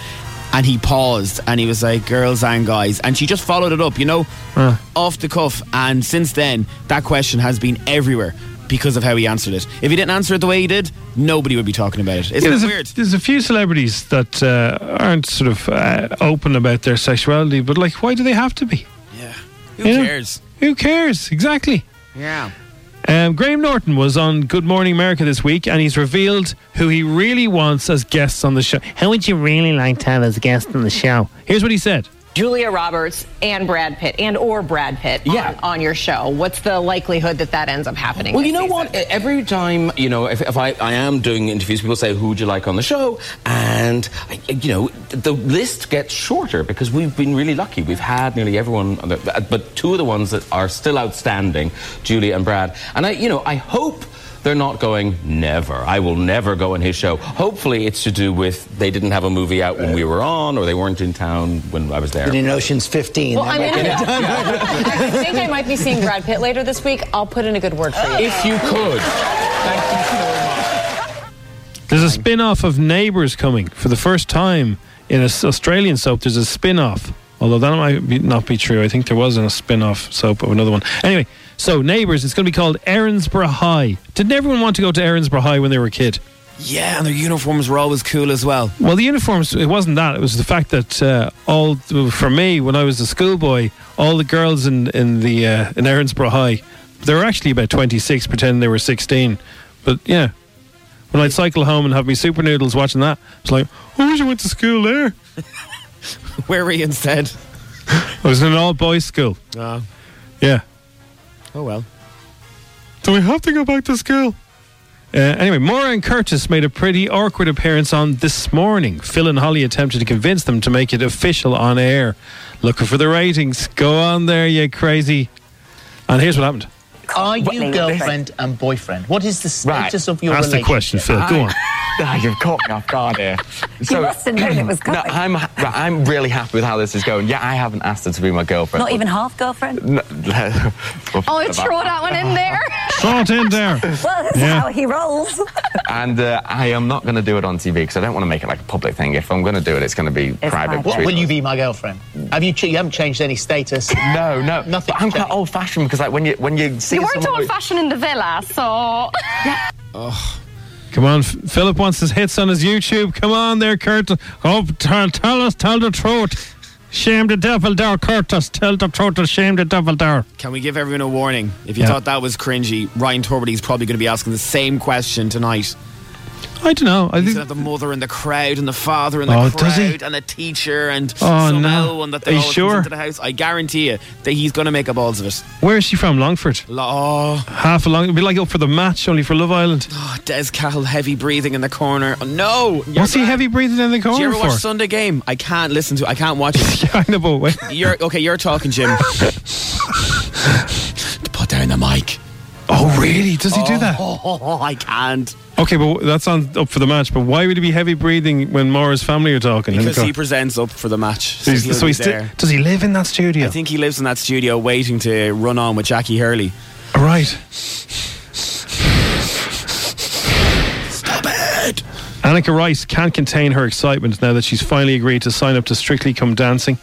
And he paused and he was like, "Girls and guys." And she just followed it up, you know, uh. off the cuff. And since then, that question has been everywhere because of how he answered it. If he didn't answer it the way he did, nobody would be talking about it. Isn't yeah, it weird? A, there's a few celebrities that uh, aren't sort of uh, open about their sexuality, but like, why do they have to be? Yeah. Who you cares? Know? Who cares? Exactly. Yeah. Um, Graham Norton was on Good Morning America this week, and he's revealed who he really wants as guests on the show. How would you really like to have as guests on the show? Here's what he said. Julia Roberts and Brad Pitt, and or Brad Pitt, yeah. on, on your show. What's the likelihood that that ends up happening? Well, you know season? What? Every time, you know, if, if I, I am doing interviews, people say, "Who would you like on the show?" And, I, you know, the list gets shorter because we've been really lucky. We've had nearly everyone, but two of the ones that are still outstanding, Julia and Brad. And, I, you know, I hope... they're not going, "Never, I will never go on his show." Hopefully it's to do with they didn't have a movie out when we were on, or they weren't in town when I was there. But in Ocean's fifteen. Well, I, mean, I, I think I might be seeing Brad Pitt later this week. I'll put in a good word for you. If you could. Thank you so much. There's a spin-off of Neighbours coming. For the first time in an Australian soap, there's a spin-off. Although that might be, not be true. I think there was a spin-off soap of another one. Anyway, so Neighbours, it's going to be called Erinsborough High. Didn't everyone want to go to Erinsborough High when they were a kid? Yeah, and their uniforms were always cool as well. Well, the uniforms, it wasn't that. It was the fact that uh, all, for me, when I was a schoolboy, all the girls in, in, the, uh, in Erinsborough High, they were actually about twenty-six, pretending they were sixteen. But, yeah, when I'd cycle home and have me super noodles watching that, it's like, I wish I went to school there. Where were you instead? I was in an all-boys school. Uh, yeah. Oh, well. Do we have to go back to school? Uh, anyway, Maura and Curtis made a pretty awkward appearance on This Morning. Phil and Holly attempted to convince them to make it official on air. Looking for the ratings. Go on there, you crazy. And here's what happened. Are you girlfriend and boyfriend? What is the status right. of your Ask relationship? Ask the question, Phil. Go on. Ah, you've caught me off guard here. So, you must have known it was coming. No, I'm, right, I'm really happy with how this is going. Yeah, I haven't asked her to be my girlfriend. Not even half girlfriend? No, oh, throw that one in there. Throw it in there. Well, that's yeah. how he rolls. And uh, I am not going to do it on T V because I don't want to make it like a public thing. If I'm going to do it, it's going to be it's private. What, will you be my girlfriend? Have you? Ch- you haven't changed any status? No, no. Nothing. But I'm quite old-fashioned because like when you when you see. You weren't old-fashioned in the villa, so. Yeah. Oh. Come on, Philip wants his hits on his YouTube. Come on there, Curtis. Oh, tell, tell us, tell the truth. Shame the devil there, Curtis. Tell the truth and shame the devil there. Can we give everyone a warning? If you yeah. thought that was cringy, Ryan Torberty's probably going to be asking the same question tonight. I don't know. I He's think... going to have the mother in the crowd and the father in the oh, crowd and the teacher and oh, some no. L one that they all sure? into the house. I guarantee you that he's going to make a balls of it. Where is she from? Longford? Lo- Half a Longford. It'd be like up for the match, only for Love Island. Oh, Des Cahill, heavy breathing in the corner. Oh, no! What's he heavy breathing in the corner for? Do you ever watch for? Sunday Game? I can't listen to it. I can't watch it. Yeah, I know, but wait. You're, okay, you're talking, Jim. Put down the mic. Oh, really? Does he oh, do that? Oh, oh, oh, I can't. Okay, but that's on Up for the Match. But why would he be heavy breathing when Maura's family are talking? Because he presents Up for the Match. So, he's, so he's there. Sti- does he live in that studio? I think he lives in that studio waiting to run on with Jackie Hurley. All right. dead. Annika Rice can't contain her excitement now that she's finally agreed to sign up to Strictly Come Dancing.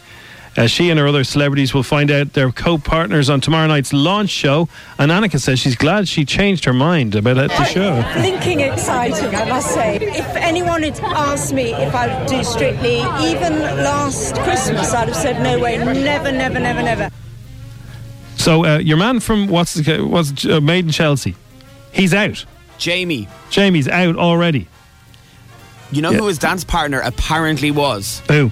Uh, she and her other celebrities will find out their co-partners on tomorrow night's launch show, and Annika says she's glad she changed her mind about the show. Blinking exciting, I must say. If anyone had asked me if I would do Strictly, even last Christmas, I'd have said no way, never, never, never, never. So uh, your man from what's the, what's uh, Made in Chelsea, he's out. Jamie. Jamie's out already. You know yeah. who his dance partner apparently was? Who?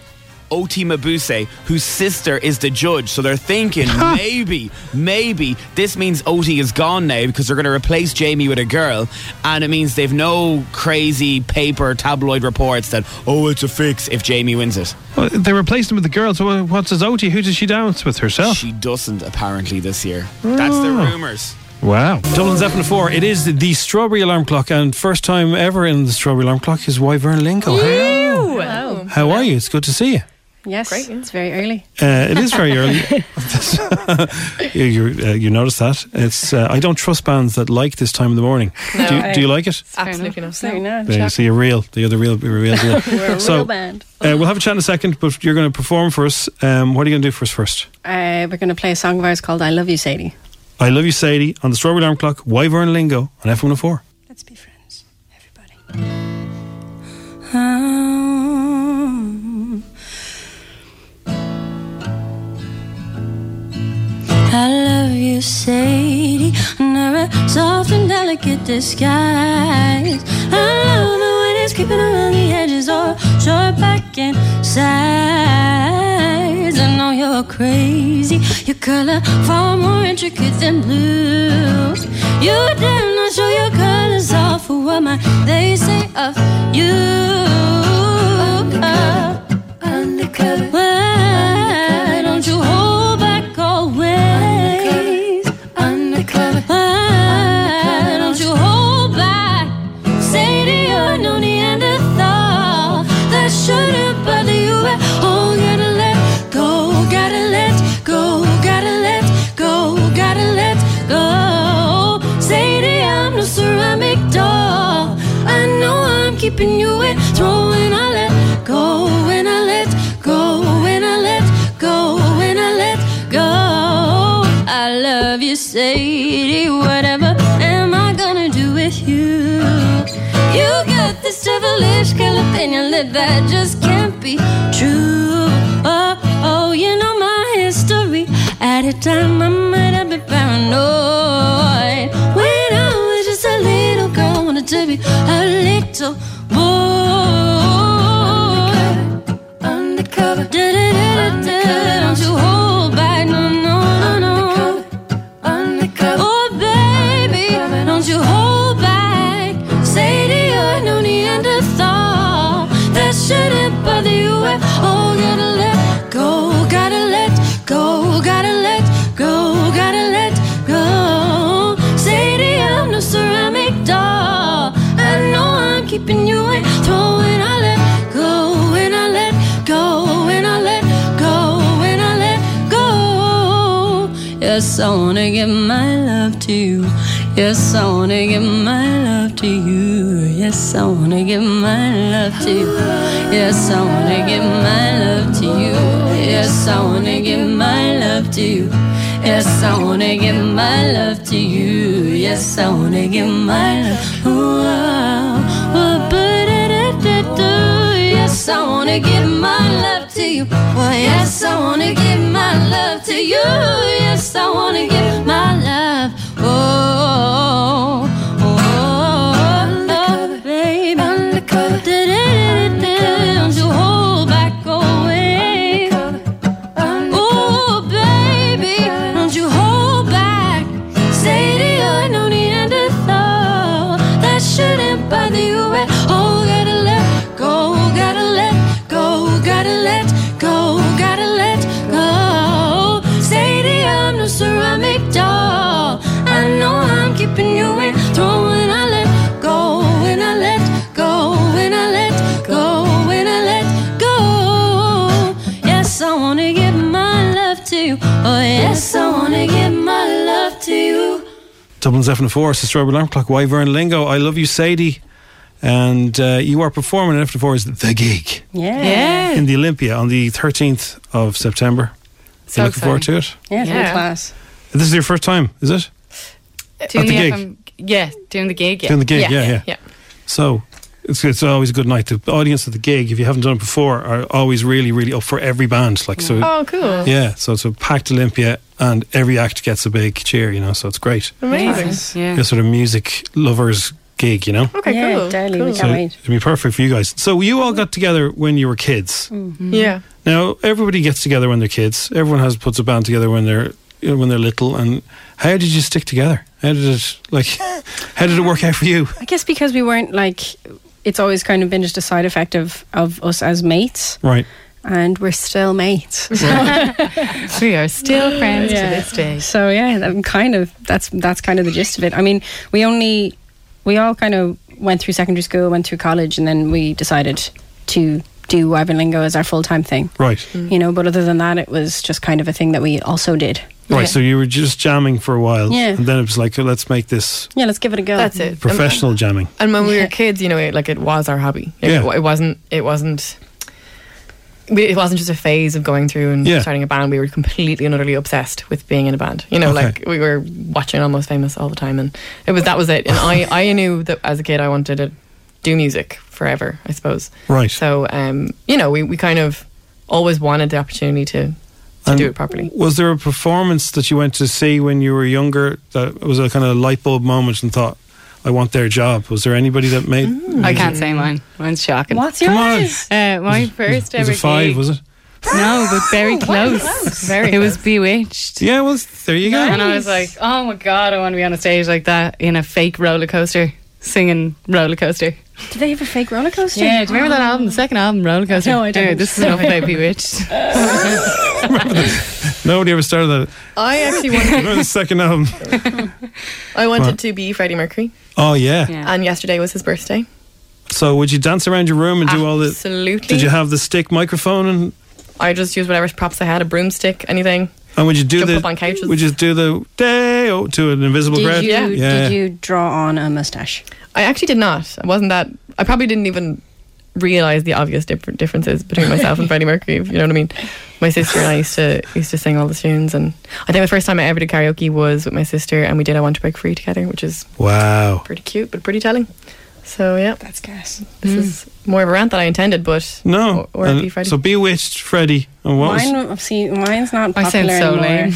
Oti Mabuse, whose sister is the judge. So they're thinking, maybe, maybe this means Oti is gone now because they're going to replace Jamie with a girl, and it means they've no crazy paper tabloid reports that, oh, it's a fix if Jamie wins it. Well, they replaced him with the girl, so what's his Oti? Who does she dance with herself? She doesn't, apparently, this year. Oh. That's the rumours. Wow. Dublin's F M one oh four. It is the Strawberry Alarm Clock, and first time ever in the Strawberry Alarm Clock is Wyvern Lingo. Hello. Hello. How are you? It's good to see you. Yes, great. It's very early. Uh, it is very early. you you, uh, you notice that? It's. Uh, I don't trust bands that like this time in the morning. No, do, you, I, do you like it? Absolutely not. So no, there you see a real, the other real, real deal. We're a so, real band. Uh, we'll have a chat in a second, but you're going to perform for us. Um, what are you going to do for us first? Uh, we're going to play a song of ours called "I Love You, Sadie." I love you, Sadie, on the Strawberry Alarm Clock. Wyvern Lingo on F M one oh four. Let's be friends, everybody. Um, I love you, Sadie, under a soft and delicate disguise. I love the way it's creeping around the edges or short back and sides. I know you're crazy, your color far more intricate than blue. You damn not show your colors off for what my they say of you. Undercover, undercover. Why don't you hold back always? Shouldn't bother you at all. Gotta let go, gotta let go, gotta let go, gotta let go. Sadie, I'm no ceramic doll. I know I'm keeping you in throne when I let go, when I let go, when I let go, when I let go. I love you, Sadie. Whatever am I gonna do with you? You got this devilish color in your lip that just can't be true. Oh, oh, you know my history. At a time I might have been paranoid. When I was just a little girl, I wanted to be a little boy. Undercover, undercover, undercover. Don't you hold back, no, no, no, no. Undercover, undercover. Oh, baby, undercover. Don't you hold back. Sadie, you're no Neanderthal. That shouldn't bother you at all. Gotta let go, gotta let go, gotta let go, gotta let go. Sadie, I'm no ceramic doll. I know I'm keeping you in throne when I let go, when I let go, when I let go, when I let go. Yes, I wanna give my love to you. Yes, I wanna give my love to you. Yes, I wanna give my love to you. Yes, I wanna give my love to you. Yes, I wanna give my love to you. Yes, I wanna give my love to you. Yes, I wanna give my love. Yes, I wanna give my love to you. Well, yes, I wanna give my love to you. Yes, I wanna give my love. Oh, oh, oh, oh, baby, undercover. Don't you hold back away. Oh, baby, don't you hold back. Sadie, you're no Neanderthal. That shouldn't bother you at all. Gotta let go, gotta let go, gotta let go, gotta let go. Sadie, I'm no ceramic doll. I know I'm keeping you in throne when I let go, when I let go, when I let go, when I let go. Yes, I wanna give my love to you. Oh, yes, I wanna give my love to you. Dublin's F M one oh four, it's the Strawberry Alarm Clock, Wyvern Lingo. I love you, Sadie. And uh, you are performing at F four is The Gig. Yeah. yeah. In the Olympia on the thirteenth of September. So looking exciting. forward to it? Yeah, yeah. It's class. This is your first time, is it? Doing at the, the gig? F M, yeah, doing the gig, yeah. Doing the gig, yeah, yeah. yeah. yeah. yeah. So it's, it's always a good night. The audience at the gig, if you haven't done it before, are always really, really up for every band. Like, so, oh, cool. Yeah, so it's a packed Olympia and every act gets a big cheer, you know, so it's great. Amazing. Nice. Yeah. You're sort of music lovers gig, you know? Okay, yeah, cool. Totally, cool. We can't so wait. It'd be perfect for you guys. So you all got together when you were kids. Mm-hmm. Yeah. Now, everybody gets together when they're kids. Everyone has puts a band together when they're you know, when they're little. And how did you stick together? How did it, like, how did it work out for you? I guess because we weren't, like, it's always kind of been just a side effect of, of us as mates. Right. And we're still mates. Right. We are still friends yeah. to this day. So, yeah, that, kind of, that's, that's kind of the gist of it. I mean, we only... We all kind of went through secondary school, went through college, and then we decided to do Ivanlingo as our full-time thing. Right. Mm. You know, but other than that, it was just kind of a thing that we also did. Right, yeah. So you were just jamming for a while. Yeah. And then it was like, oh, let's make this... Yeah, let's give it a go. That's it. Professional and, jamming. And when we were kids, you know, it, like, it was our hobby. It, yeah. It wasn't... It wasn't... It wasn't just a phase of going through and yeah. starting a band. We were completely and utterly obsessed with being in a band. You know, okay. like we were watching Almost Famous all the time, and it was that was it. And I, I knew that as a kid I wanted to do music forever, I suppose. Right. So, um, you know, we, we kind of always wanted the opportunity to, to do it properly. Was there a performance that you went to see when you were younger that was a kind of light bulb moment and thought, I want their job? Was there anybody that made... Mm. I can't say mine. Mine's shocking. What's yours? Uh, my first ever gig. It was a five, was it? No, but very close. close. Very it close. was Bewitched. Yeah, well, there you go. Nice. And I was like, oh my God, I want to be on a stage like that in a fake roller coaster, singing roller coaster. Do they have a fake roller coaster? Yeah, do you remember oh. that album, the second album, Roller Coaster? No, I don't. Anyway, this is enough about Bewitched. Nobody ever started that. I actually wanted. Remember the second album? I wanted what? to be Freddie Mercury. Oh yeah. yeah. And yesterday was his birthday. So would you dance around your room and Absolutely. do all the? Absolutely. Did you have the stick microphone and? I just used whatever props I had—a broomstick, anything. And would you do Jump the? Up on couches. Would you do the day oh, to an invisible did crowd? You, yeah. yeah. Did you draw on a mustache? I actually did not. I wasn't that. I probably didn't even realise the obvious different differences between myself and Freddie Mercury. If you know what I mean. My sister and I used to used to sing all the tunes, and I think the first time I ever did karaoke was with my sister, and we did "I Want to Break Free" together, which is wow, pretty cute but pretty telling. So yeah, that's gas. This mm. is more of a rant than I intended, but no. Or, or be Freddie. So Bewitched, Freddie, and what Mine, was? See, mine's not popular I sound so anymore. Lame.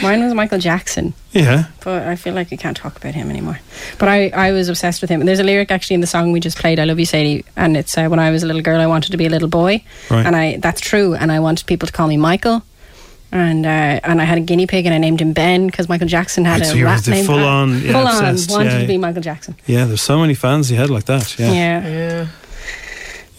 Mine was Michael Jackson. Yeah. But I feel like I can't talk about him anymore. But I, I was obsessed with him. And there's a lyric actually in the song we just played, I Love You Sadie, and it's uh, when I was a little girl I wanted to be a little boy. Right. And I that's true. And I wanted people to call me Michael. And uh, and I had a guinea pig and I named him Ben because Michael Jackson had right, a so rat named full Ben. On, yeah, full obsessed. on, wanted yeah. to be Michael Jackson. Yeah, there's so many fans he had like that. Yeah. Yeah. yeah.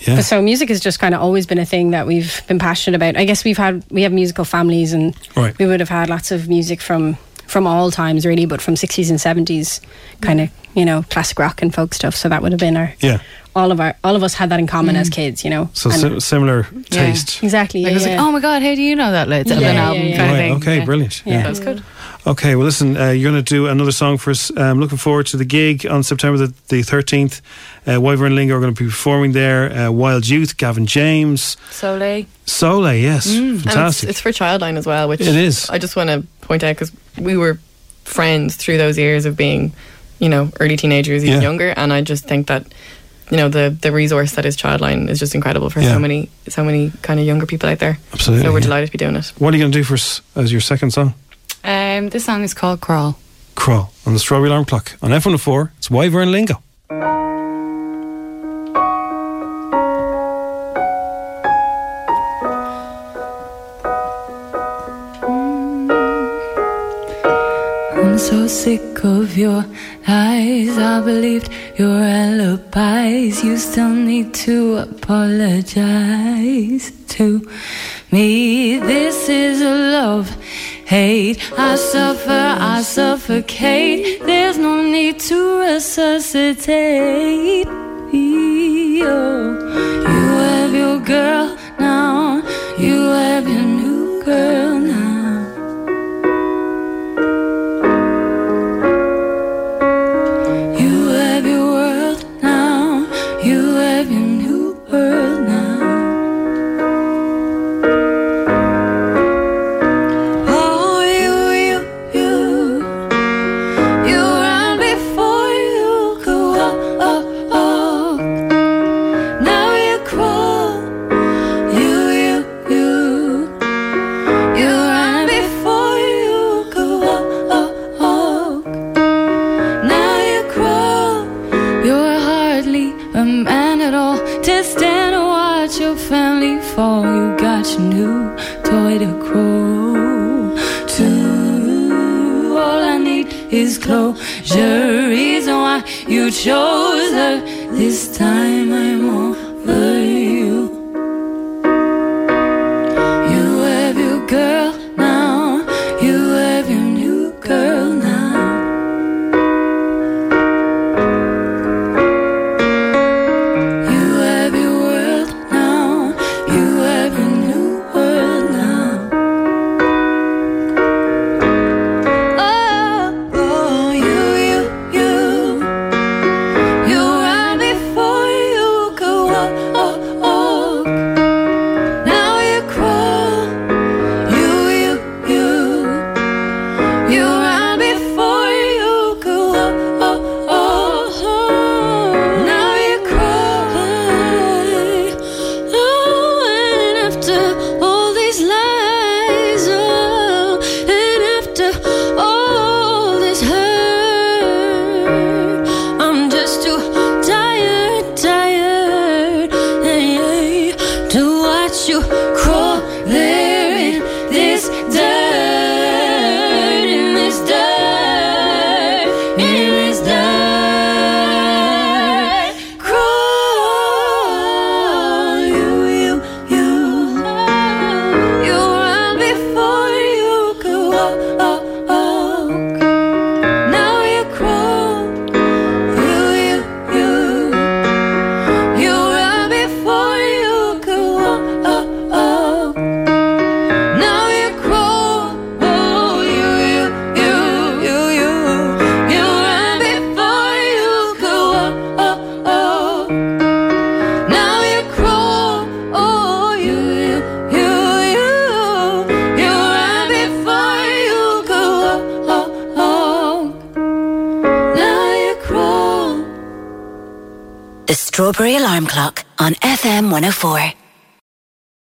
Yeah. So music has just kind of always been a thing that we've been passionate about. I guess we've had we have musical families, and right. we would have had lots of music from from all times really, but from sixties and seventies, kind of you know classic rock and folk stuff. So that would have been our yeah. all of our all of us had that in common mm. as kids, you know. So si- similar taste, yeah. exactly. Yeah, like, I was yeah. like, oh my God, how do you know that? Let's yeah, yeah, album yeah, yeah, kind yeah. of thing. Right, okay, yeah. brilliant. Yeah, yeah. that was good. Okay, well listen, uh, you're going to do another song for us. I'm um, looking forward to the gig on September the, the thirteenth. Uh, Wyvern Lingo are going to be performing there. Uh, Wild Youth, Gavin James. Soleil. Soleil, yes. Mm. Fantastic. It's, it's for Childline as well, which it is. I just want to point out because we were friends through those years of being, you know, early teenagers, even yeah. younger. And I just think that, you know, the, the resource that is Childline is just incredible for yeah. so many so many kind of younger people out there. Absolutely. So we're yeah. delighted to be doing it. What are you going to do for us as your second song? Um, this song is called Crawl. Crawl on the Strawberry Alarm Clock. On F one oh four, it's Wyvern Lingo. I'm so sick of your eyes. I believed your alibis. You still need to apologize to me. This is a love hate. I suffer, I suffocate. There's no need to resuscitate me. Oh. You have your girl now. You have your new girl now. You have your world now. to stand and watch your family fall. You got your new toy to grow to. All I need is closure. Reason why you chose her. This time I'm over you. You have your girl now. You have your new girl now. Strawberry Alarm Clock on F M one oh four.